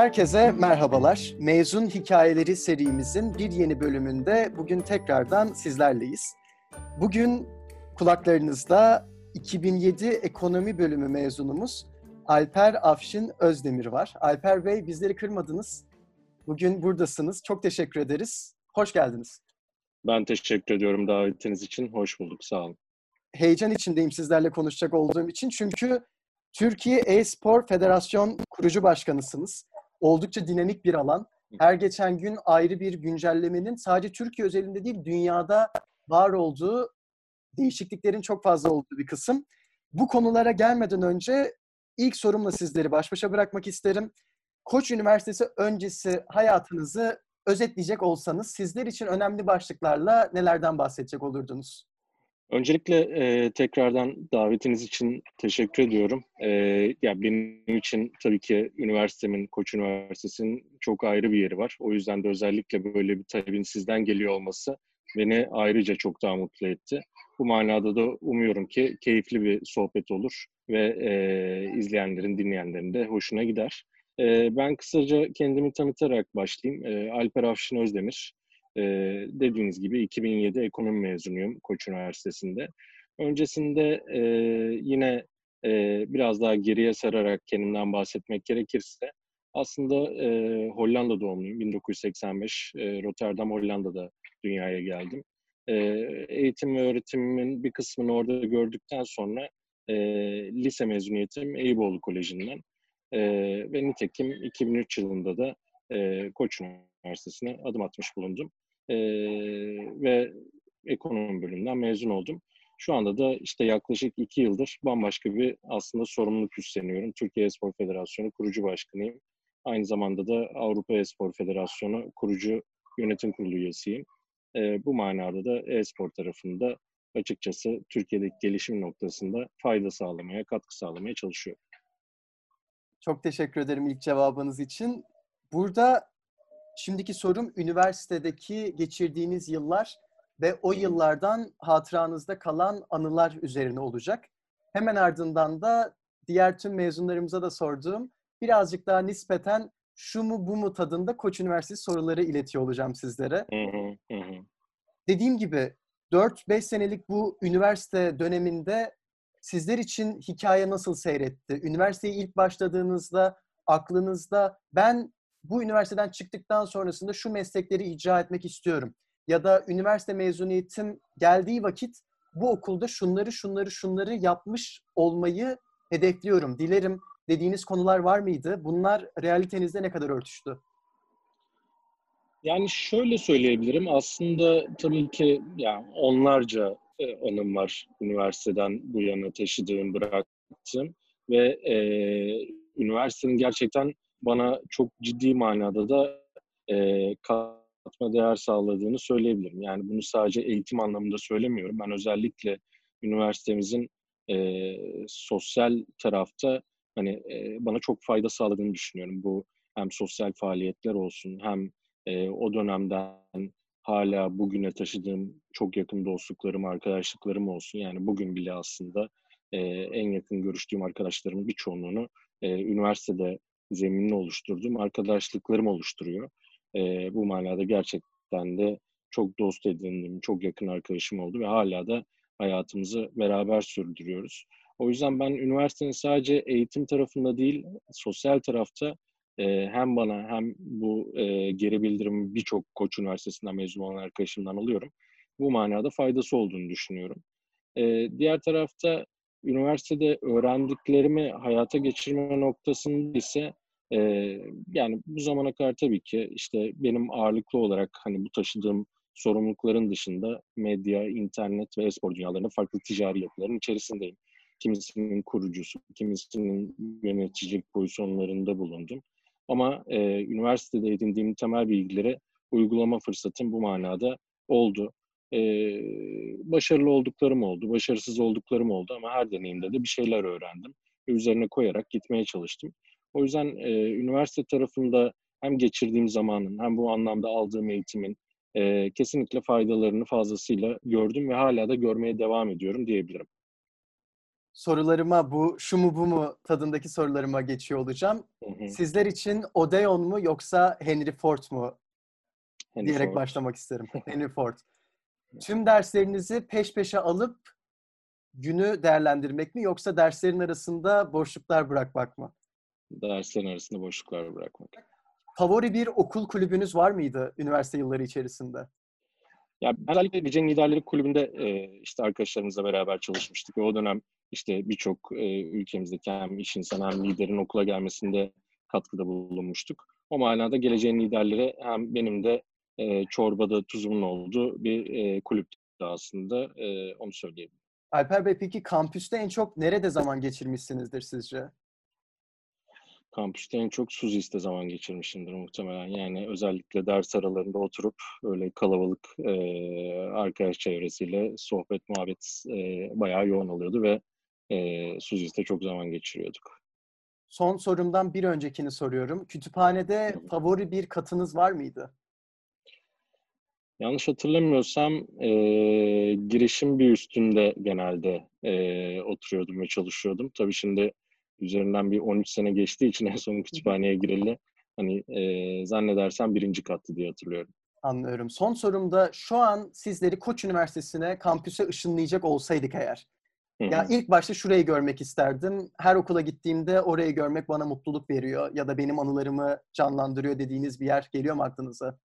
Herkese merhabalar. Mezun Hikayeleri serimizin bir yeni bölümünde bugün tekrardan sizlerleyiz. Bugün kulaklarınızda 2007 Ekonomi Bölümü mezunumuz Alper Afşin Özdemir var. Alper Bey, bizleri kırmadınız. Bugün buradasınız. Çok teşekkür ederiz. Hoş geldiniz. Ben teşekkür ediyorum davetiniz için. Hoş bulduk. Sağ olun. Heyecan içindeyim sizlerle konuşacak olduğum için. Çünkü Türkiye Espor Federasyonu kurucu başkanısınız. Oldukça dinamik bir alan. Her geçen gün ayrı bir güncellemenin sadece Türkiye özelinde değil, dünyada var olduğu, değişikliklerin çok fazla olduğu bir kısım. Bu konulara gelmeden önce ilk sorumla sizleri baş başa bırakmak isterim. Koç Üniversitesi öncesi hayatınızı özetleyecek olsanız sizler için önemli başlıklarla nelerden bahsedecek olurdunuz? Öncelikle tekrardan davetiniz için teşekkür ediyorum. Ya benim için tabii ki üniversitemin, Koç Üniversitesi'nin çok ayrı bir yeri var. O yüzden de özellikle böyle bir talebin sizden geliyor olması beni ayrıca çok daha mutlu etti. Bu manada da umuyorum ki keyifli bir sohbet olur ve izleyenlerin, dinleyenlerin de hoşuna gider. Ben kısaca kendimi tanıtarak başlayayım. Alper Afşin Özdemir. Dediğiniz gibi 2007 ekonomi mezunuyum Koç Üniversitesi'nde. Öncesinde yine biraz daha geriye sararak kendimden bahsetmek gerekirse aslında Hollanda doğumluyum. 1985 Rotterdam, Hollanda'da dünyaya geldim. Eğitim ve öğretimimin bir kısmını orada gördükten sonra lise mezuniyetim Eyüboğlu Koleji'nden ve nitekim 2003 yılında da Koç Üniversitesi'ne adım atmış bulundum ve ekonomi bölümünden mezun oldum. Şu anda da işte yaklaşık 2 yıldır bambaşka bir aslında sorumluluk üstleniyorum. Türkiye Espor Federasyonu kurucu başkanıyım. Aynı zamanda da Avrupa Espor Federasyonu kurucu yönetim kurulu üyesiyim. Bu manada da e-spor tarafında açıkçası Türkiye'deki gelişim noktasında fayda sağlamaya, katkı sağlamaya çalışıyorum. Çok teşekkür ederim ilk cevabınız için. Burada şimdiki sorum, üniversitedeki geçirdiğiniz yıllar ve o yıllardan hatıranızda kalan anılar üzerine olacak. Hemen ardından da diğer tüm mezunlarımıza da sorduğum birazcık daha nispeten şu mu bu mu tadında Koç Üniversitesi soruları iletiyor olacağım sizlere. Dediğim gibi 4-5 senelik bu üniversite döneminde sizler için hikaye nasıl seyretti? Üniversiteye ilk başladığınızda aklınızda ben bu üniversiteden çıktıktan sonrasında şu meslekleri icra etmek istiyorum ya da üniversite mezuniyetim geldiği vakit bu okulda şunları yapmış olmayı hedefliyorum, dilerim dediğiniz konular var mıydı? Bunlar realitenizde ne kadar örtüştü? Yani şöyle söyleyebilirim. Aslında tabii ki yani onlarca anım var üniversiteden bu yana taşıdığım, bıraktığım ve üniversitenin gerçekten bana çok ciddi manada da katma değer sağladığını söyleyebilirim. Yani bunu sadece eğitim anlamında söylemiyorum. Ben özellikle üniversitemizin sosyal tarafta hani bana çok fayda sağladığını düşünüyorum. Bu hem sosyal faaliyetler olsun hem o dönemden hala bugüne taşıdığım çok yakın dostluklarım, arkadaşlıklarım olsun. Yani bugün bile aslında en yakın görüştüğüm arkadaşlarımın birçoğunu üniversitede zeminini oluşturduğum arkadaşlıklarım oluşturuyor. Bu manada gerçekten de çok dost edindiğim, çok yakın arkadaşım oldu ve hala da hayatımızı beraber sürdürüyoruz. O yüzden ben üniversitenin sadece eğitim tarafında değil, sosyal tarafta hem bana hem bu geri bildirimi birçok Koç Üniversitesi'nden mezun olan arkadaşımdan alıyorum. Bu manada faydası olduğunu düşünüyorum. Diğer tarafta üniversitede öğrendiklerimi hayata geçirme noktasında ise yani bu zamana kadar tabii ki işte benim ağırlıklı olarak hani bu taşıdığım sorumlulukların dışında medya, internet ve espor dünyalarının farklı ticari yapıların içerisindeyim. Kimisinin kurucusu, kimisinin yöneticilik pozisyonlarında bulundum. Ama üniversitede edindiğim temel bilgileri uygulama fırsatım bu manada oldu. Başarılı olduklarım oldu, başarısız olduklarım oldu ama her deneyimde de bir şeyler öğrendim. Üzerine koyarak gitmeye çalıştım. O yüzden üniversite tarafında hem geçirdiğim zamanın hem bu anlamda aldığım eğitimin kesinlikle faydalarını fazlasıyla gördüm ve hala da görmeye devam ediyorum diyebilirim. sorularıma bu şu mu bu mu tadındaki sorularıma geçiyor olacağım. Hı hı. Sizler için Odeon mu yoksa Henry Ford mu diyerek başlamak isterim. Henry Ford. Tüm derslerinizi peş peşe alıp günü değerlendirmek mi yoksa derslerin arasında boşluklar bırakmak mı? Derslerin arasında boşluklar bırakmak. Favori bir okul kulübünüz var mıydı üniversite yılları içerisinde? Ya ben özellikle Gecenin Liderleri Kulübü'nde işte arkadaşlarımızla beraber çalışmıştık. O dönem işte birçok ülkemizdeki hem iş insanı hem liderin okula gelmesinde katkıda bulunmuştuk. O manada Geleceğin Liderleri hem benim de çorbada tuzumun olduğu bir kulüptü aslında. Onu söyleyebilirim. Alper Bey, peki kampüste en çok nerede zaman geçirmişsinizdir sizce? Kampüste en çok Suzie's'te zaman geçirmişimdir muhtemelen. Yani özellikle ders aralarında oturup öyle kalabalık arkadaş çevresiyle sohbet, muhabbet bayağı yoğun oluyordu ve Suzie's'te çok zaman geçiriyorduk. Son sorumdan bir öncekini soruyorum. Kütüphanede favori bir katınız var mıydı? Yanlış hatırlamıyorsam girişim bir üstünde genelde oturuyordum ve çalışıyordum. Tabii şimdi üzerinden bir 13 sene geçtiği için en son kütüphaneye gireli hani zannedersem 1. kattı diye hatırlıyorum. Anlıyorum. Son sorumda şu an sizleri Koç Üniversitesi'ne kampüse ışınlayacak olsaydık eğer. Hı-hı. Ya ilk başta şurayı görmek isterdim. Her okula gittiğimde orayı görmek bana mutluluk veriyor ya da benim anılarımı canlandırıyor dediğiniz bir yer geliyor mu aklınıza?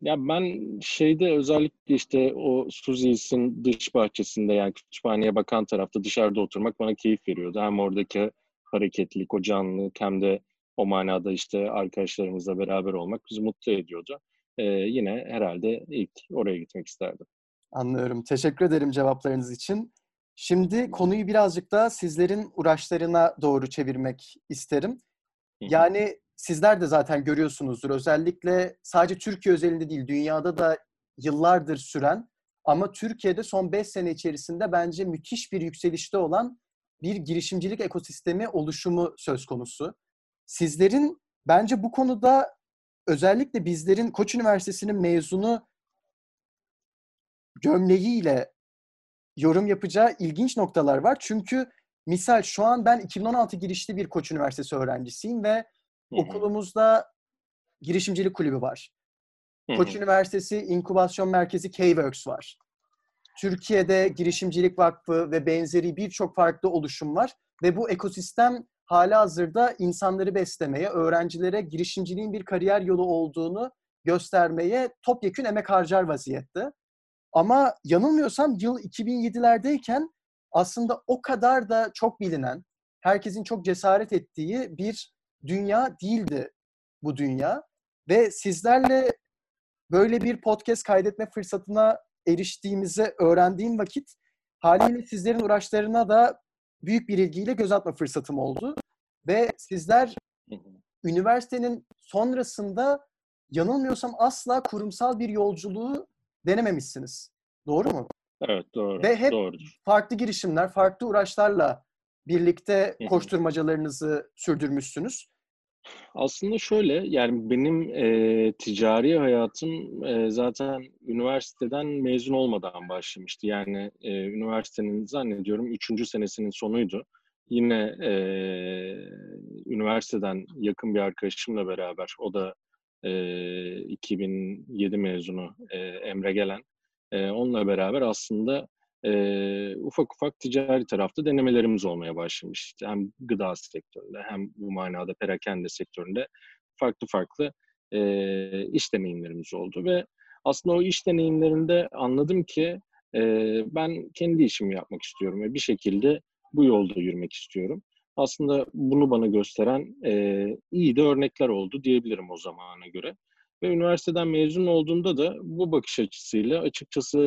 Ya ben şeyde özellikle işte o Suzie's'in dış bahçesinde yani kütüphaneye bakan tarafta dışarıda oturmak bana keyif veriyordu. Hem oradaki hareketlilik, o canlılık hem de o manada işte arkadaşlarımızla beraber olmak bizi mutlu ediyordu. Yine herhalde ilk oraya gitmek isterdim. Anlıyorum. Teşekkür ederim cevaplarınız için. Şimdi konuyu birazcık da sizlerin uğraşlarına doğru çevirmek isterim. Yani sizler de zaten görüyorsunuzdur. Özellikle sadece Türkiye özelinde değil, dünyada da yıllardır süren ama Türkiye'de son 5 sene içerisinde bence müthiş bir yükselişte olan bir girişimcilik ekosistemi oluşumu söz konusu. Sizlerin bence bu konuda özellikle bizlerin Koç Üniversitesi'nin mezunu gömleğiyle yorum yapacağı ilginç noktalar var. Çünkü misal şu an ben 2016 girişli bir Koç Üniversitesi öğrencisiyim ve okulumuzda girişimcilik kulübü var. Koç Üniversitesi İnkübasyon Merkezi K-Works var. Türkiye'de Girişimcilik Vakfı ve benzeri birçok farklı oluşum var ve bu ekosistem halihazırda insanları beslemeye, öğrencilere girişimciliğin bir kariyer yolu olduğunu göstermeye topyekün emek harcar vaziyette. Ama yanılmıyorsam yıl 2007'lerdeyken aslında o kadar da çok bilinen, herkesin çok cesaret ettiği bir dünya değildi bu dünya ve sizlerle böyle bir podcast kaydetme fırsatına eriştiğimizi öğrendiğim vakit haliyle sizlerin uğraşlarına da büyük bir ilgiyle göz atma fırsatım oldu. Ve sizler üniversitenin sonrasında yanılmıyorsam asla kurumsal bir yolculuğu denememişsiniz. Doğru mu? Evet, doğru. Ve hep doğrudur. Farklı girişimler, farklı uğraşlarla birlikte koşturmacalarınızı sürdürmüşsünüz. Aslında şöyle, yani benim ticari hayatım zaten üniversiteden mezun olmadan başlamıştı. Yani üniversitenin zannediyorum 3. senesinin sonuydu. Yine üniversiteden yakın bir arkadaşımla beraber, o da 2007 mezunu Emre Gelen, onunla beraber aslında ufak ufak ticari tarafta denemelerimiz olmaya başlamıştı. Hem gıda sektöründe hem bu manada perakende sektöründe farklı farklı iş deneyimlerimiz oldu. Ve aslında o iş deneyimlerinde anladım ki ben kendi işimi yapmak istiyorum ve bir şekilde bu yolda yürümek istiyorum. Aslında bunu bana gösteren iyi de örnekler oldu diyebilirim o zamana göre. Ve üniversiteden mezun olduğumda da bu bakış açısıyla açıkçası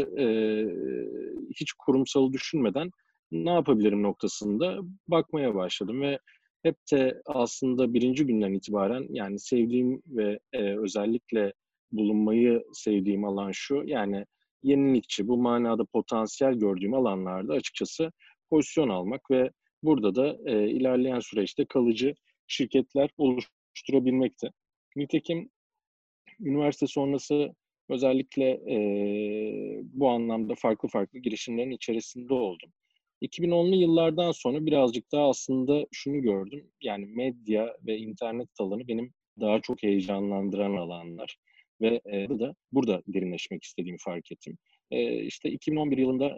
hiç kurumsalı düşünmeden ne yapabilirim noktasında bakmaya başladım. Ve hep de aslında birinci günden itibaren yani sevdiğim ve özellikle bulunmayı sevdiğim alan şu, yani yenilikçi, bu manada potansiyel gördüğüm alanlarda açıkçası pozisyon almak ve burada da ilerleyen süreçte kalıcı şirketler oluşturabilmekti. Nitekim üniversite sonrası özellikle bu anlamda farklı girişimlerin içerisinde oldum. 2010'lu yıllardan sonra birazcık daha aslında şunu gördüm. Yani medya ve internet alanı benim daha çok heyecanlandıran alanlar. Ve burada derinleşmek istediğimi fark ettim. İşte 2011 yılında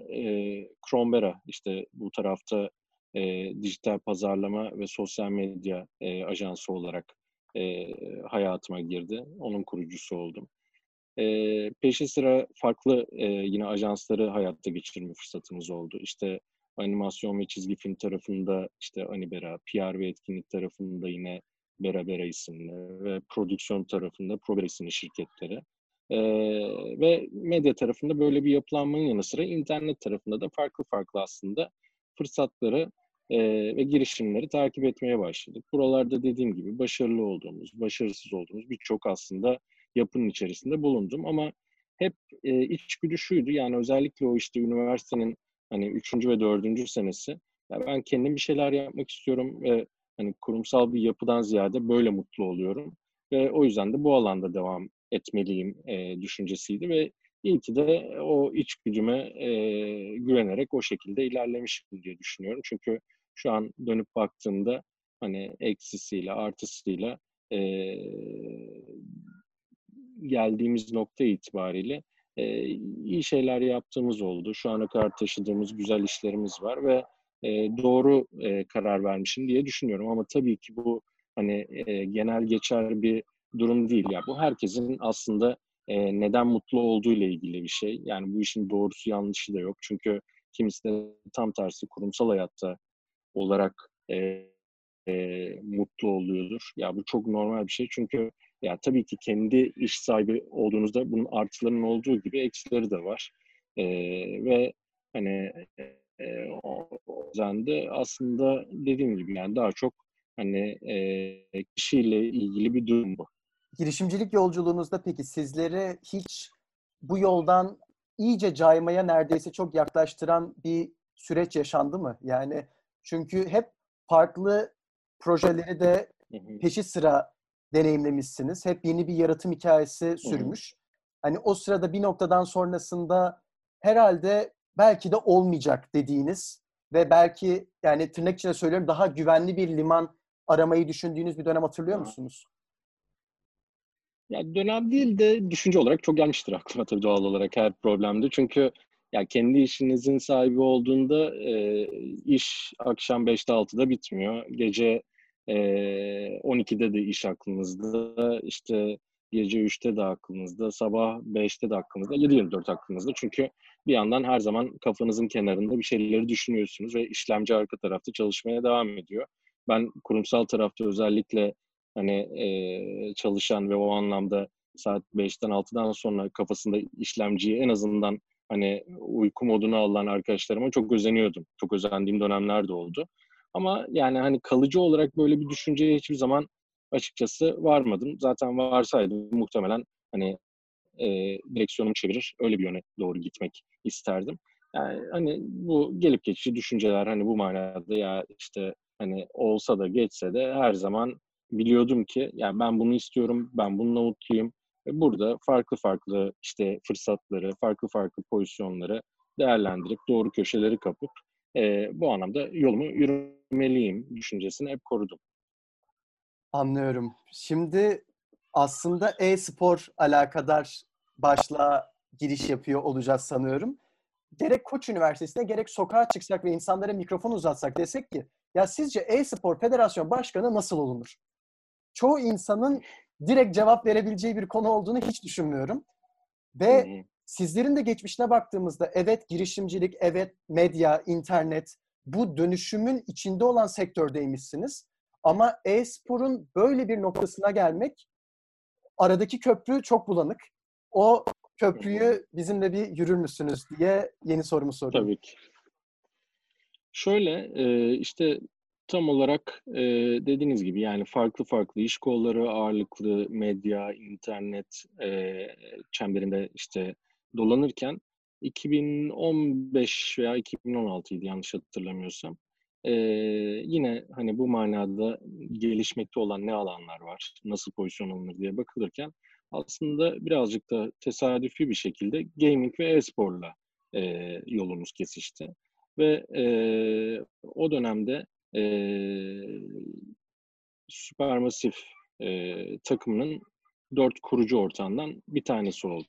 Crowmbera, işte bu tarafta dijital pazarlama ve sosyal medya ajansı olarak hayatıma girdi. Onun kurucusu oldum. Peşi sıra farklı yine ajansları hayatta geçirme fırsatımız oldu. İşte animasyon ve çizgi film tarafında işte Anibera, PR ve etkinlik tarafında yine Bera Bera isimli ve prodüksiyon tarafında Crowmbera isimli şirketleri ve medya tarafında böyle bir yapılanmanın yanı sıra internet tarafında da farklı aslında fırsatları ve girişimleri takip etmeye başladık. Buralarda dediğim gibi başarılı olduğumuz, başarısız olduğumuz birçok aslında yapının içerisinde bulundum ama hep içgüdü şuydu, yani özellikle o işte üniversitenin hani 3. ve 4. senesi, ya ben kendim bir şeyler yapmak istiyorum ve hani kurumsal bir yapıdan ziyade böyle mutlu oluyorum ve o yüzden de bu alanda devam etmeliyim düşüncesiydi ve iyi ki de o içgüdüme güvenerek o şekilde ilerlemişim diye düşünüyorum. Çünkü şu an dönüp baktığımda hani eksisiyle, artısıyla geldiğimiz nokta itibariyle iyi şeyler yaptığımız oldu. Şu ana kadar taşıdığımız güzel işlerimiz var ve doğru karar vermişim diye düşünüyorum. Ama tabii ki bu hani genel geçer bir durum değil. Yani bu herkesin aslında neden mutlu olduğuyla ilgili bir şey. Yani bu işin doğrusu yanlışı da yok. Çünkü kimisi de tam tersi kurumsal hayatta olarak mutlu oluyordur. Ya bu çok normal bir şey. Çünkü ya tabii ki kendi iş sahibi olduğunuzda bunun artılarının olduğu gibi eksileri de var. Ve hani o yüzden de aslında dediğim gibi yani daha çok hani kişiyle ilgili bir durum bu. Girişimcilik yolculuğunuzda peki sizleri hiç bu yoldan iyice caymaya neredeyse çok yaklaştıran bir süreç yaşandı mı? Yani çünkü hep farklı projeleri de peşi sıra deneyimlemişsiniz. Hep yeni bir yaratım hikayesi sürmüş. Hani o sırada bir noktadan sonrasında herhalde belki de olmayacak dediğiniz ve belki yani tırnak içinde söylüyorum daha güvenli bir liman aramayı düşündüğünüz bir dönem hatırlıyor musunuz? Ya dönem değil de düşünce olarak çok gelmiştir aklıma tabii doğal olarak her problemde. Çünkü ya kendi işinizin sahibi olduğunda iş akşam 5'te 6'da bitmiyor. Gece 12'de de iş aklınızda, işte gece 3'te de aklınızda, sabah 5'te de aklınızda, 7-24 aklınızda. Çünkü bir yandan her zaman kafanızın kenarında bir şeyleri düşünüyorsunuz ve işlemci arka tarafta çalışmaya devam ediyor. Ben kurumsal tarafta özellikle hani çalışan ve o anlamda saat 5'ten 6'dan sonra kafasında işlemciyi en azından hani uyku moduna alan arkadaşlarıma çok özeniyordum. Çok özendiğim dönemler de oldu. Ama yani hani kalıcı olarak böyle bir düşünceye hiçbir zaman açıkçası varmadım. Zaten varsaydım muhtemelen hani direksiyonumu çevirir, öyle bir yöne doğru gitmek isterdim. Yani hani bu gelip geçici düşünceler hani bu manada ya işte hani olsa da geçse de her zaman biliyordum ki yani ben bunu istiyorum, ben bununla mutluyum. Burada farklı işte fırsatları, farklı pozisyonları değerlendirip doğru köşeleri kapıp bu anlamda yolumu yürümeliyim düşüncesini hep korudum. Anlıyorum. Şimdi aslında e-spor alakadar başlığa giriş yapıyor olacağız sanıyorum. Gerek Koç Üniversitesi'ne gerek sokağa çıksak ve insanlara mikrofon uzatsak desek ki ya sizce e-spor federasyon başkanı nasıl olunur? Çoğu insanın direkt cevap verebileceği bir konu olduğunu hiç düşünmüyorum. Ve sizlerin de geçmişine baktığımızda evet girişimcilik, evet medya, internet bu dönüşümün içinde olan sektördeymişsiniz. Ama e-sporun böyle bir noktasına gelmek, aradaki köprü çok bulanık. O köprüyü bizimle bir yürür müsünüz diye yeni sorumu soruyorum. Tabii ki. Şöyle işte tam olarak dediğiniz gibi yani farklı iş kolları, ağırlıklı medya, internet çemberinde işte dolanırken 2015 veya 2016'ydı yanlış hatırlamıyorsam. Yine hani bu manada gelişmekte olan ne alanlar var, nasıl pozisyon alınır diye bakılırken aslında birazcık da tesadüfi bir şekilde gaming ve e-sporla yolumuz kesişti. ve o dönemde Süper Massive takımının 4 kurucu ortağından bir tanesi oldu.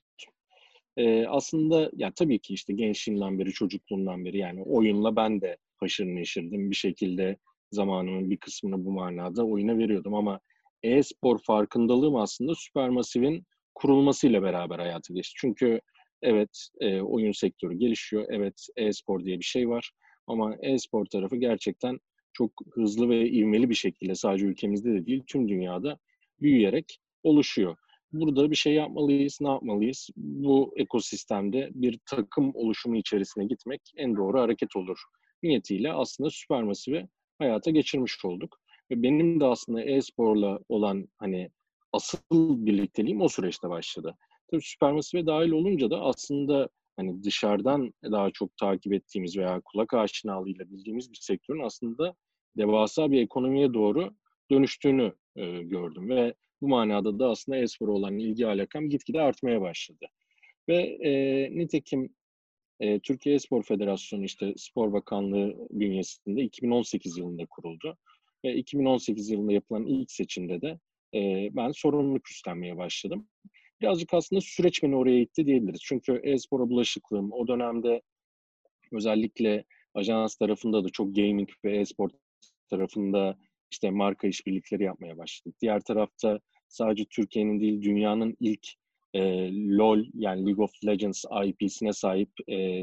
Aslında ya tabii ki işte gençliğimden beri, çocukluğumdan beri yani oyunla ben de haşır neşirdim. Bir şekilde zamanımın bir kısmını bu manada oyuna veriyordum ama e-spor farkındalığım aslında Süper Massive'in kurulmasıyla beraber hayata geçti. Çünkü evet oyun sektörü gelişiyor, evet e-spor diye bir şey var ama e-spor tarafı gerçekten çok hızlı ve ivmeli bir şekilde sadece ülkemizde de değil tüm dünyada büyüyerek oluşuyor. Burada bir şey yapmalıyız, ne yapmalıyız? Bu ekosistemde bir takım oluşumu içerisine gitmek en doğru hareket olur niyetiyle aslında Süper Massive'i hayata geçirmiş olduk. Ve benim de aslında e-sporla olan hani asıl birlikteliğim o süreçte başladı. Tabii Süper Massive'e dahil olunca da aslında hani dışarıdan daha çok takip ettiğimiz veya kulak aşinalığıyla bildiğimiz bir sektörün aslında devasa bir ekonomiye doğru dönüştüğünü gördüm ve bu manada da aslında e-spora olan ilgi alakam gitgide artmaya başladı. Ve nitekim Türkiye Espor Federasyonu işte Spor Bakanlığı bünyesinde 2018 yılında kuruldu. Ve 2018 yılında yapılan ilk seçimde de ben sorumluluk üstlenmeye başladım. Birazcık aslında süreç beni oraya itti diyebiliriz. Çünkü e-spora bulaşıklığım o dönemde özellikle ajans tarafında da çok gaming ve e-spor tarafında işte marka işbirlikleri yapmaya başladık. Diğer tarafta sadece Türkiye'nin değil dünyanın ilk LOL yani League of Legends IP'sine sahip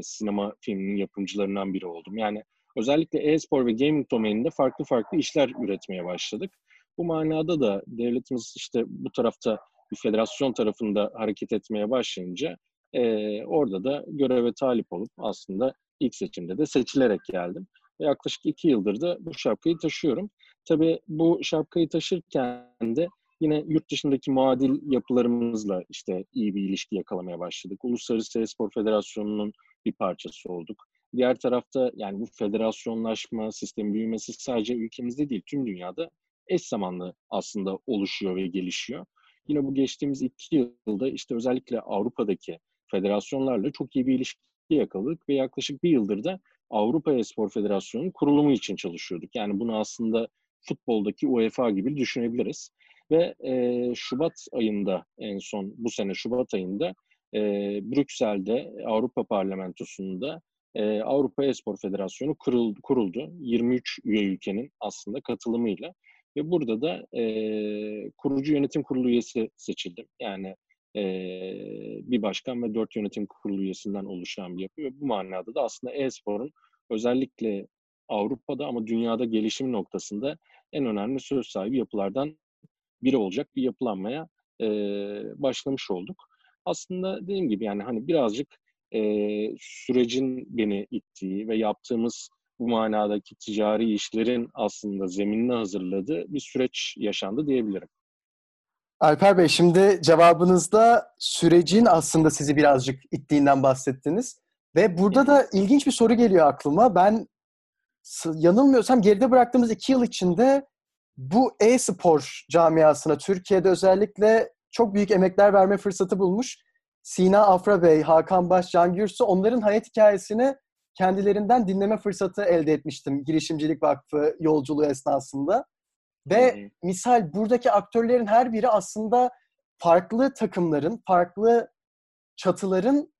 sinema filminin yapımcılarından biri oldum. Yani özellikle e-spor ve gaming domeninde farklı farklı işler üretmeye başladık. Bu manada da devletimiz işte bu tarafta bir federasyon tarafında hareket etmeye başlayınca orada da göreve talip olup aslında ilk seçimde de seçilerek geldim. Ve yaklaşık 2 yıldır da bu şapkayı taşıyorum. Tabii bu şapkayı taşırken de yine yurt dışındaki muadil yapılarımızla işte iyi bir ilişki yakalamaya başladık. Uluslararası Espor Federasyonu'nun bir parçası olduk. Diğer tarafta yani bu federasyonlaşma, sistemin büyümesi sadece ülkemizde değil tüm dünyada eş zamanlı aslında oluşuyor ve gelişiyor. Yine bu geçtiğimiz 2 yılda işte özellikle Avrupa'daki federasyonlarla çok iyi bir ilişki yakaladık ve yaklaşık 1 yıldır da Avrupa Espor Federasyonu'nun kurulumu için çalışıyorduk. Yani bunu aslında futboldaki UEFA gibi düşünebiliriz. Ve Şubat ayında en son bu sene Şubat ayında Brüksel'de Avrupa Parlamentosu'nda Avrupa Espor Federasyonu kuruldu. 23 üye ülkenin aslında katılımıyla. Ve burada da kurucu yönetim kurulu üyesi seçildim. Yani bir başkan ve 4 yönetim kurulu üyesinden oluşan bir yapı. Ve bu manada da aslında e-sporun özellikle Avrupa'da ama dünyada gelişim noktasında en önemli söz sahibi yapılardan biri olacak bir yapılanmaya başlamış olduk. Aslında dediğim gibi yani hani birazcık sürecin beni ittiği ve yaptığımız bu manadaki ticari işlerin aslında zeminini hazırladığı bir süreç yaşandı diyebilirim. Alper Bey, şimdi cevabınızda sürecin aslında sizi birazcık ittiğinden bahsettiniz. Ve burada da ilginç bir soru geliyor aklıma. Ben yanılmıyorsam geride bıraktığımız 2 yıl içinde bu e-spor camiasına Türkiye'de özellikle çok büyük emekler verme fırsatı bulmuş Sina Afra Bey, Hakan Baş, Can Gürsü, onların hayat hikayesini kendilerinden dinleme fırsatı elde etmiştim Girişimcilik Vakfı yolculuğu esnasında. Ve misal buradaki aktörlerin her biri aslında farklı takımların, farklı çatıların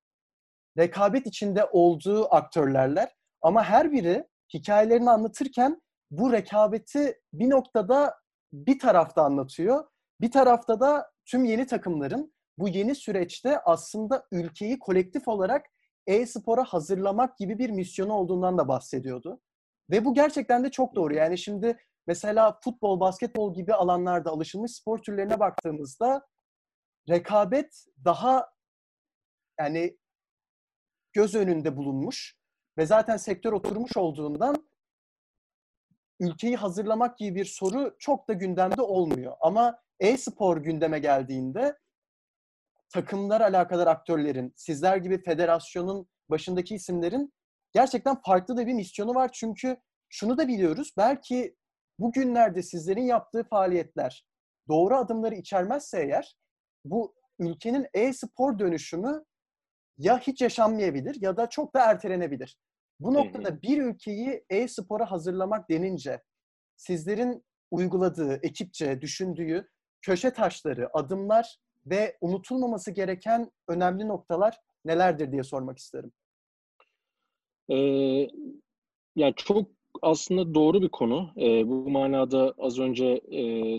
rekabet içinde olduğu aktörlerler. Ama her biri hikayelerini anlatırken bu rekabeti bir noktada bir tarafta anlatıyor. Bir tarafta da tüm yeni takımların bu yeni süreçte aslında ülkeyi kolektif olarak e-spora hazırlamak gibi bir misyonu olduğundan da bahsediyordu. Ve bu gerçekten de çok doğru. Yani şimdi mesela futbol, basketbol gibi alanlarda alışılmış spor türlerine baktığımızda rekabet daha yani göz önünde bulunmuş ve zaten sektör oturmuş olduğundan ülkeyi hazırlamak gibi bir soru çok da gündemde olmuyor. Ama e-spor gündeme geldiğinde takımlar alakadar aktörlerin, sizler gibi federasyonun başındaki isimlerin gerçekten farklı da bir misyonu var. Çünkü şunu da biliyoruz, belki bugünlerde sizlerin yaptığı faaliyetler doğru adımları içermezse eğer bu ülkenin e-spor dönüşümü ya hiç yaşanmayabilir ya da çok da ertelenebilir. Bu noktada bir ülkeyi e-spora hazırlamak denince sizlerin uyguladığı, ekipçe düşündüğü köşe taşları, adımlar ve unutulmaması gereken önemli noktalar nelerdir diye sormak isterim. Yani çok aslında doğru bir konu. Bu manada az önce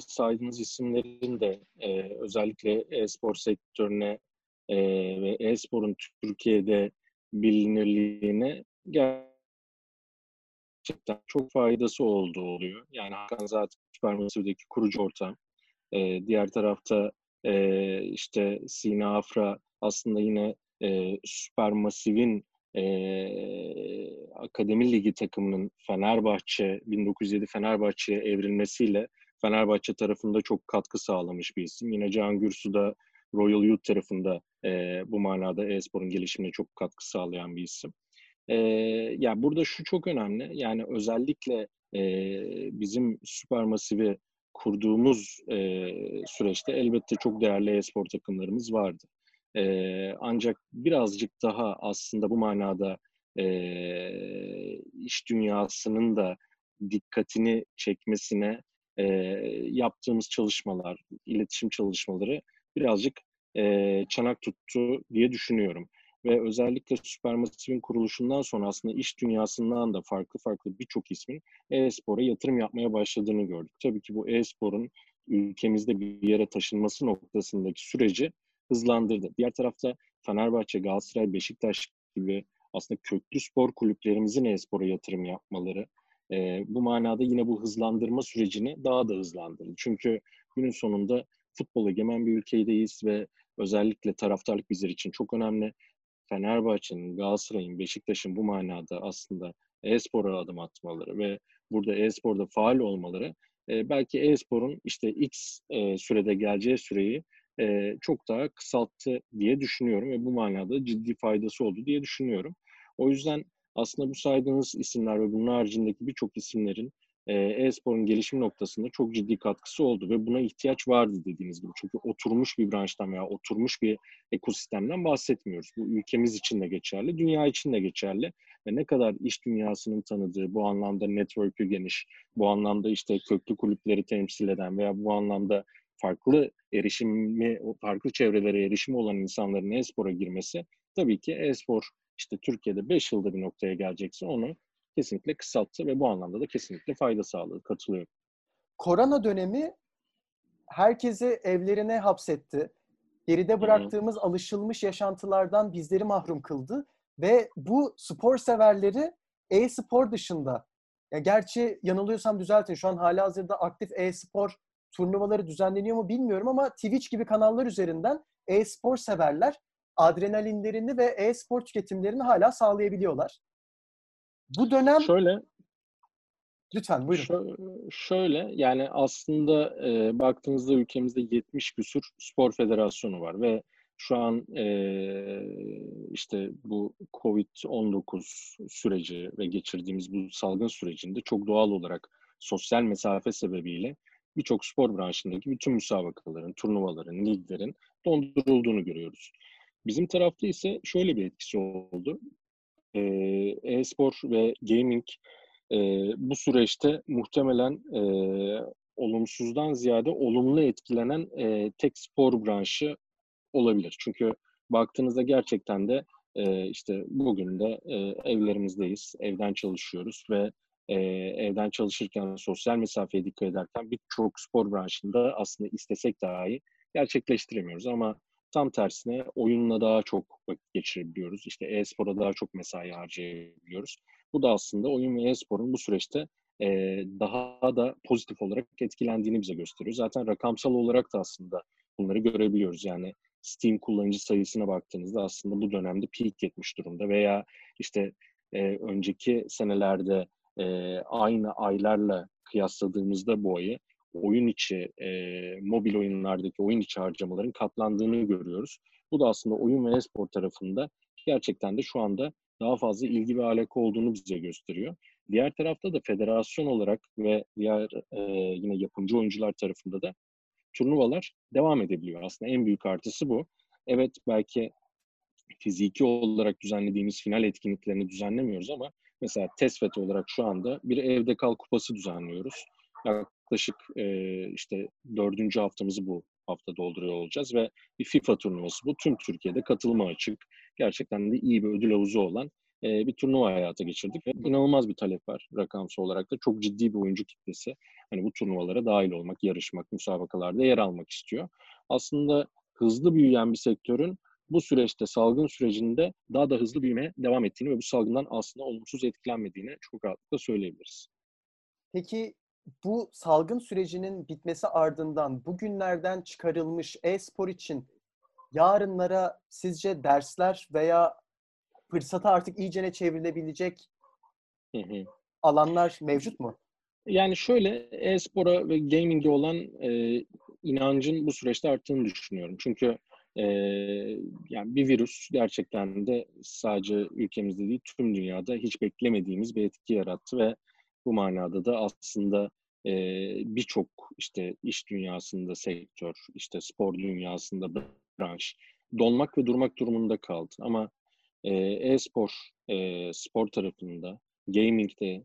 saydığınız isimlerin de özellikle e-spor sektörüne ve e-sporun Türkiye'de bilinirliğine gerçekten çok faydası olduğu oluyor. Yani Hakan zaten Süper Massive'deki kurucu ortağı. Diğer tarafta işte Sina Afra aslında yine Süper Massive'in Akademi Ligi takımının Fenerbahçe 1907 Fenerbahçe'ye evrilmesiyle Fenerbahçe tarafında çok katkı sağlamış bir isim. Yine Can Gürsü de Royal Youth tarafında bu manada e-sporun gelişimine çok katkı sağlayan bir isim. Yani burada şu çok önemli, yani özellikle bizim Süper Massive'i kurduğumuz süreçte elbette çok değerli e-spor takımlarımız vardı. Ancak birazcık daha aslında bu manada iş dünyasının da dikkatini çekmesine yaptığımız çalışmalar, iletişim çalışmaları birazcık çanak tuttu diye düşünüyorum. Ve özellikle Supermassive'in kuruluşundan sonra aslında iş dünyasından da farklı birçok ismin e-spora yatırım yapmaya başladığını gördük. Tabii ki bu e-sporun ülkemizde bir yere taşınması noktasındaki süreci hızlandırdı. Diğer tarafta Fenerbahçe, Galatasaray, Beşiktaş gibi aslında köklü spor kulüplerimizin e-spora yatırım yapmaları bu manada yine bu hızlandırma sürecini daha da hızlandırdı. Çünkü günün sonunda futbol egemen bir ülkedeyiz ve özellikle taraftarlık bizler için çok önemli. Fenerbahçe'nin, Galatasaray'ın, Beşiktaş'ın bu manada aslında e-spora adım atmaları ve burada e-sporda faal olmaları belki e-sporun işte X sürede geleceği süreyi çok daha kısalttı diye düşünüyorum ve bu manada ciddi faydası oldu diye düşünüyorum. O yüzden aslında bu saydığınız isimler ve bunun haricindeki birçok isimlerin e-sporun gelişim noktasında çok ciddi katkısı oldu ve buna ihtiyaç vardı dediğiniz gibi. Çünkü oturmuş bir branştan veya oturmuş bir ekosistemden bahsetmiyoruz. Bu ülkemiz için de geçerli, dünya için de geçerli. Ve ne kadar iş dünyasının tanıdığı, bu anlamda network'ü geniş, bu anlamda işte köklü kulüpleri temsil eden veya bu anlamda farklı çevrelere erişimi olan insanların e-spora girmesi, tabii ki e-spor işte Türkiye'de 5 yılda bir noktaya gelecekse onu kesinlikle kısalttı ve bu anlamda da kesinlikle fayda sağladı. Katılıyorum. Korona dönemi herkesi evlerine hapsetti. Geride bıraktığımız alışılmış yaşantılardan bizleri mahrum kıldı ve bu spor severleri e-spor dışında, ya gerçi yanılıyorsam düzeltin, şu an halihazırda aktif e-spor turnuvaları düzenleniyor mu bilmiyorum ama Twitch gibi kanallar üzerinden e-spor severler adrenalinlerini ve e-spor tüketimlerini hala sağlayabiliyorlar. Bu dönem... Lütfen buyurun. Yani aslında baktığınızda ülkemizde 70 küsur spor federasyonu var ve şu an işte bu Covid-19 süreci ve geçirdiğimiz bu salgın sürecinde çok doğal olarak sosyal mesafe sebebiyle birçok spor branşındaki bütün müsabakaların, turnuvaların, liglerin dondurulduğunu görüyoruz. Bizim tarafta ise şöyle bir etkisi oldu. E-spor ve gaming bu süreçte muhtemelen olumsuzdan ziyade olumlu etkilenen tek spor branşı olabilir. Çünkü baktığınızda gerçekten de işte bugün de evlerimizdeyiz, evden çalışıyoruz ve evden çalışırken, sosyal mesafeye dikkat ederken birçok spor branşında aslında istesek dahi gerçekleştiremiyoruz. Ama tam tersine oyunla daha çok vakit geçirebiliyoruz. İşte e-spora daha çok mesai harcayabiliyoruz. Bu da aslında oyun ve e-sporun bu süreçte daha da pozitif olarak etkilendiğini bize gösteriyor. Zaten rakamsal olarak da aslında bunları görebiliyoruz. Yani Steam kullanıcı sayısına baktığınızda aslında bu dönemde peak etmiş durumda veya işte önceki senelerde aynı aylarla kıyasladığımızda bu ayı oyun içi, mobil oyunlardaki oyun içi harcamaların katlandığını görüyoruz. Bu da aslında oyun ve e-spor tarafında gerçekten de şu anda daha fazla ilgi ve alaka olduğunu bize gösteriyor. Diğer tarafta da federasyon olarak ve diğer yine yapımcı oyuncular tarafında da turnuvalar devam edebiliyor. Aslında en büyük artısı bu. Evet belki fiziki olarak düzenlediğimiz final etkinliklerini düzenlemiyoruz ama mesela TESFET olarak şu anda bir evde kal kupası düzenliyoruz. Yaklaşık işte 4. haftamızı bu hafta dolduruyor olacağız ve bir FIFA turnuvası bu. Tüm Türkiye'de katılıma açık, gerçekten de iyi bir ödül havuzu olan bir turnuva hayata geçirdik ve inanılmaz bir talep var rakamsal olarak da. Çok ciddi bir oyuncu kitlesi hani bu turnuvalara dahil olmak, yarışmak, müsabakalarda yer almak istiyor. Aslında hızlı büyüyen bir sektörün bu süreçte, salgın sürecinde daha da hızlı büyümeye devam ettiğini ve bu salgından aslında olumsuz etkilenmediğini çok rahatlıkla söyleyebiliriz. Peki bu salgın sürecinin bitmesi ardından bugünlerden çıkarılmış e-spor için yarınlara sizce dersler veya fırsata artık iyicene çevrilebilecek alanlar mevcut mu? Yani şöyle, e-spora ve gaming'e olan inancın bu süreçte arttığını düşünüyorum. Çünkü yani bir virüs gerçekten de sadece ülkemizde değil, tüm dünyada hiç beklemediğimiz bir etki yarattı ve bu manada da aslında birçok işte iş dünyasında sektör, işte spor dünyasında branş donmak ve durmak durumunda kaldı. Ama e-spor, spor tarafında, gaming'de,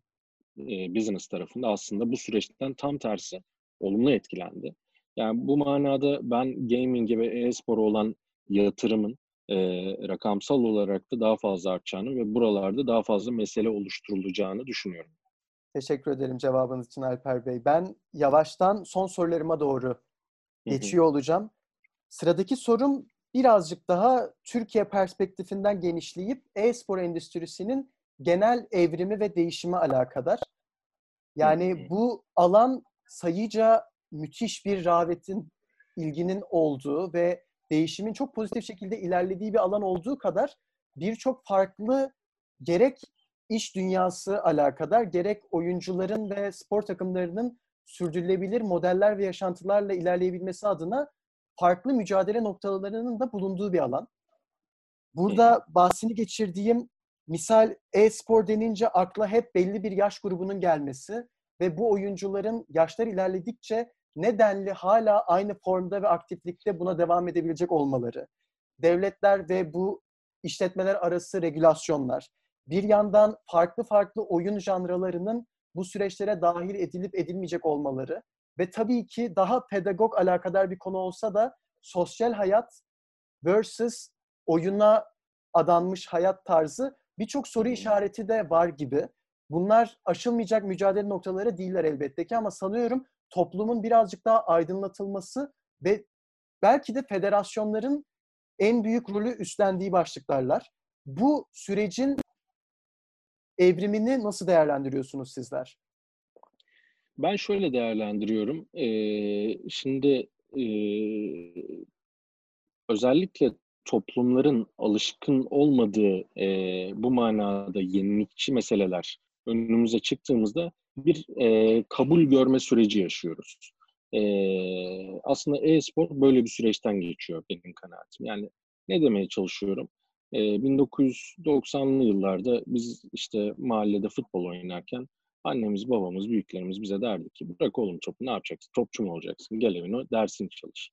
business tarafında aslında bu süreçten tam tersi olumlu etkilendi. Yani bu manada ben gaming'e ve e-spora olan yatırımın rakamsal olarak da daha fazla artacağını ve buralarda daha fazla mesele oluşturulacağını düşünüyorum. Teşekkür ederim cevabınız için Alper Bey. Ben yavaştan son sorularıma doğru geçiyor olacağım. Sıradaki sorum birazcık daha Türkiye perspektifinden genişleyip e-spor endüstrisinin genel evrimi ve değişimi alakadar. Yani bu alan sayıca müthiş bir rağbetin, ilginin olduğu ve değişimin çok pozitif şekilde ilerlediği bir alan olduğu kadar birçok farklı, gerek iş dünyası alakadar, gerek oyuncuların ve spor takımlarının sürdürülebilir modeller ve yaşantılarla ilerleyebilmesi adına farklı mücadele noktalarının da bulunduğu bir alan. Burada bahsini geçirdiğim, misal e-spor denince akla hep belli bir yaş grubunun gelmesi ve bu oyuncuların yaşlar ilerledikçe nedenli hala aynı formda ve aktiflikte buna devam edebilecek olmaları. Devletler ve bu işletmeler arası regülasyonlar. Bir yandan farklı oyun janralarının bu süreçlere dahil edilip edilmeyecek olmaları ve tabii ki daha pedagog alakadar bir konu olsa da sosyal hayat versus oyuna adanmış hayat tarzı birçok soru işareti de var gibi. Bunlar aşılmayacak mücadele noktaları değiller elbette ki ama sanıyorum toplumun birazcık daha aydınlatılması ve belki de federasyonların en büyük rolü üstlendiği başlıklarlar. Bu sürecin evrimini nasıl değerlendiriyorsunuz sizler? Ben şöyle değerlendiriyorum. Şimdi özellikle toplumların alışkın olmadığı bu manada yenilikçi meseleler önümüze çıktığımızda bir kabul görme süreci yaşıyoruz. Aslında e-spor böyle bir süreçten geçiyor benim kanaatim. Yani ne demeye çalışıyorum? 1990'lı yıllarda biz işte mahallede futbol oynarken annemiz, babamız, büyüklerimiz bize derdi ki bırak oğlum topu, ne yapacaksın? Topçu mu olacaksın? Gel evine, dersini çalış.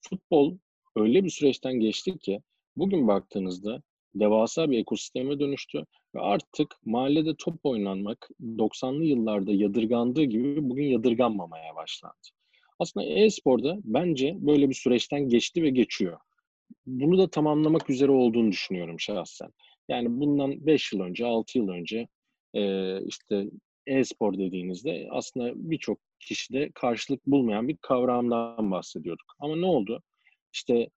Futbol öyle bir süreçten geçti ki bugün baktığınızda devasa bir ekosisteme dönüştü ve artık mahallede top oynanmak 90'lı yıllarda yadırgandığı gibi bugün yadırganmamaya başlandı. Aslında e-sporda bence böyle bir süreçten geçti ve geçiyor. Bunu da tamamlamak üzere olduğunu düşünüyorum şahsen. Yani bundan 5 yıl önce, 6 yıl önce işte e-spor dediğinizde aslında birçok kişide karşılık bulmayan bir kavramdan bahsediyorduk. Ama ne oldu? İşte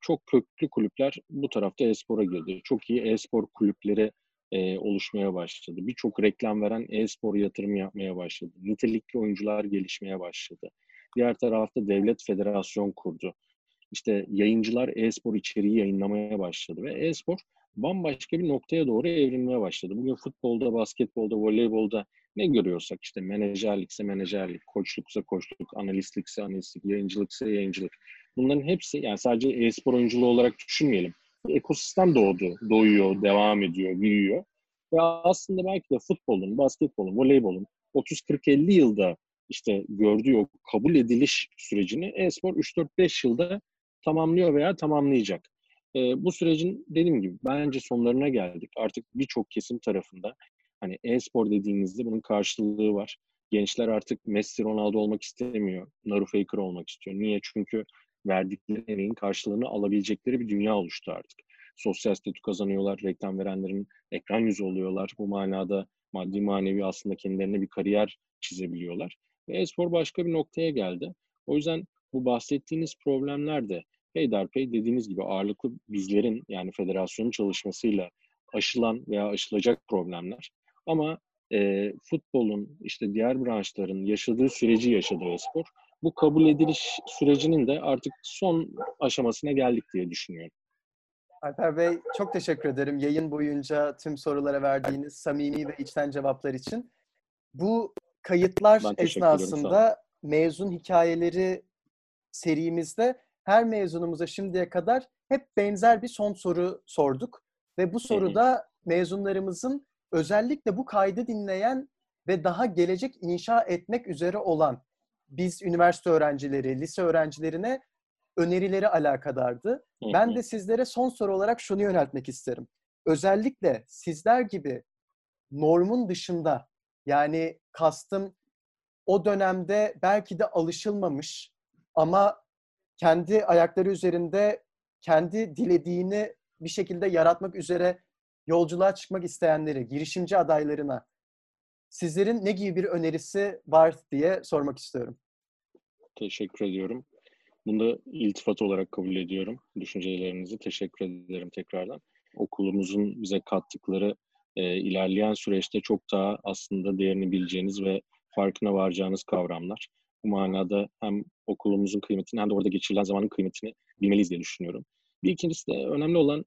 çok köklü kulüpler bu tarafta e-spora girdi. Çok iyi e-spor kulüpleri oluşmaya başladı. Birçok reklam veren e-spor yatırımı yapmaya başladı. Nitelikli oyuncular gelişmeye başladı. Diğer tarafta devlet federasyon kurdu. İşte yayıncılar e-spor içeriği yayınlamaya başladı ve e-spor bambaşka bir noktaya doğru evrilmeye başladı. Bugün futbolda, basketbolda, voleybolda ne görüyorsak işte menajerlikse menajerlik, koçluksa koçluk, analistlikse analistlik, yayıncılıksa yayıncılık. Bunların hepsi, yani sadece e-spor oyunculuğu olarak düşünmeyelim. Bir ekosistem doğdu, doyuyor, devam ediyor, büyüyor. Ve aslında belki de futbolun, basketbolun, voleybolun 30-40-50 yılda işte gördüğü o kabul ediliş sürecini e-spor 3-4-5 yılda tamamlıyor veya tamamlayacak. bu sürecin dediğim gibi bence sonlarına geldik. Artık birçok kesim tarafında hani e-spor dediğinizde bunun karşılığı var. Gençler artık Messi, Ronaldo olmak istemiyor. Naru Faker olmak istiyor. Niye? Çünkü verdikleri emeğin karşılığını alabilecekleri bir dünya oluştu artık. Sosyal statü kazanıyorlar, reklam verenlerin ekran yüzü oluyorlar. Bu manada maddi manevi aslında kendilerine bir kariyer çizebiliyorlar. Ve e-spor başka bir noktaya geldi. O yüzden bu bahsettiğiniz problemler de peyderpey dediğiniz gibi ağırlıklı bizlerin yani federasyonun çalışmasıyla aşılan veya aşılacak problemler. Ama futbolun işte diğer branşların yaşadığı süreci yaşadı e-spor. Bu kabul ediliş sürecinin de artık son aşamasına geldik diye düşünüyorum. Alper Bey, çok teşekkür ederim yayın boyunca tüm sorulara verdiğiniz samimi ve içten cevaplar için. Bu kayıtlar esnasında mezun hikayeleri serimizde her mezunumuza şimdiye kadar hep benzer bir son soru sorduk. Ve bu soruda mezunlarımızın özellikle bu kaydı dinleyen ve daha gelecek inşa etmek üzere olan biz üniversite öğrencileri, lise öğrencilerine önerileri alakadardı. Ben de sizlere son soru olarak şunu yöneltmek isterim. Özellikle sizler gibi normun dışında, yani kastım o dönemde belki de alışılmamış ama kendi ayakları üzerinde kendi dilediğini bir şekilde yaratmak üzere yolculuğa çıkmak isteyenlere, girişimci adaylarına sizlerin ne gibi bir önerisi var diye sormak istiyorum. Teşekkür ediyorum. Bunu da iltifat olarak kabul ediyorum. Düşüncelerinizi teşekkür ederim tekrardan. Okulumuzun bize kattıkları ilerleyen süreçte çok daha aslında değerini bileceğiniz ve farkına varacağınız kavramlar. Bu manada hem okulumuzun kıymetini hem de orada geçirilen zamanın kıymetini bilmeliyiz diye düşünüyorum. Bir ikincisi de önemli olan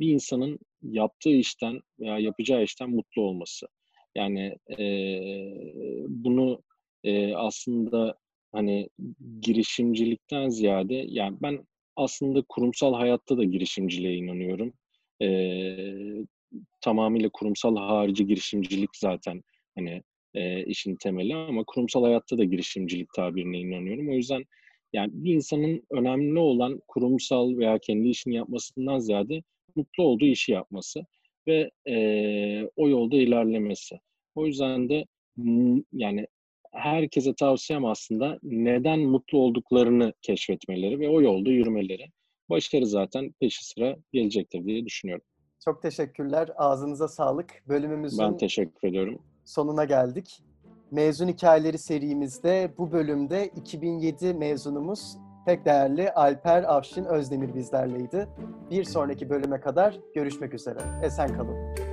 bir insanın yaptığı işten veya yapacağı işten mutlu olması. Yani bunu aslında hani girişimcilikten ziyade, yani ben aslında kurumsal hayatta da girişimciliğe inanıyorum. Tamamıyla kurumsal harici girişimcilik zaten hani işin temeli, ama kurumsal hayatta da girişimcilik tabirine inanıyorum. O yüzden yani bir insanın önemli olan kurumsal veya kendi işini yapmasından ziyade mutlu olduğu işi yapması ve o yolda ilerlemesi. O yüzden de yani herkese tavsiyem aslında neden mutlu olduklarını keşfetmeleri ve o yolda yürümeleri. Başarı zaten peşi sıra gelecektir diye düşünüyorum. Çok teşekkürler. Ağzınıza sağlık. Bölümümüzün ben teşekkür ediyorum. Sonuna geldik. Mezun Hikayeleri serimizde bu bölümde 2007 mezunumuz pek değerli Alper Afşin Özdemir bizlerleydi. Bir sonraki bölüme kadar görüşmek üzere. Esen kalın.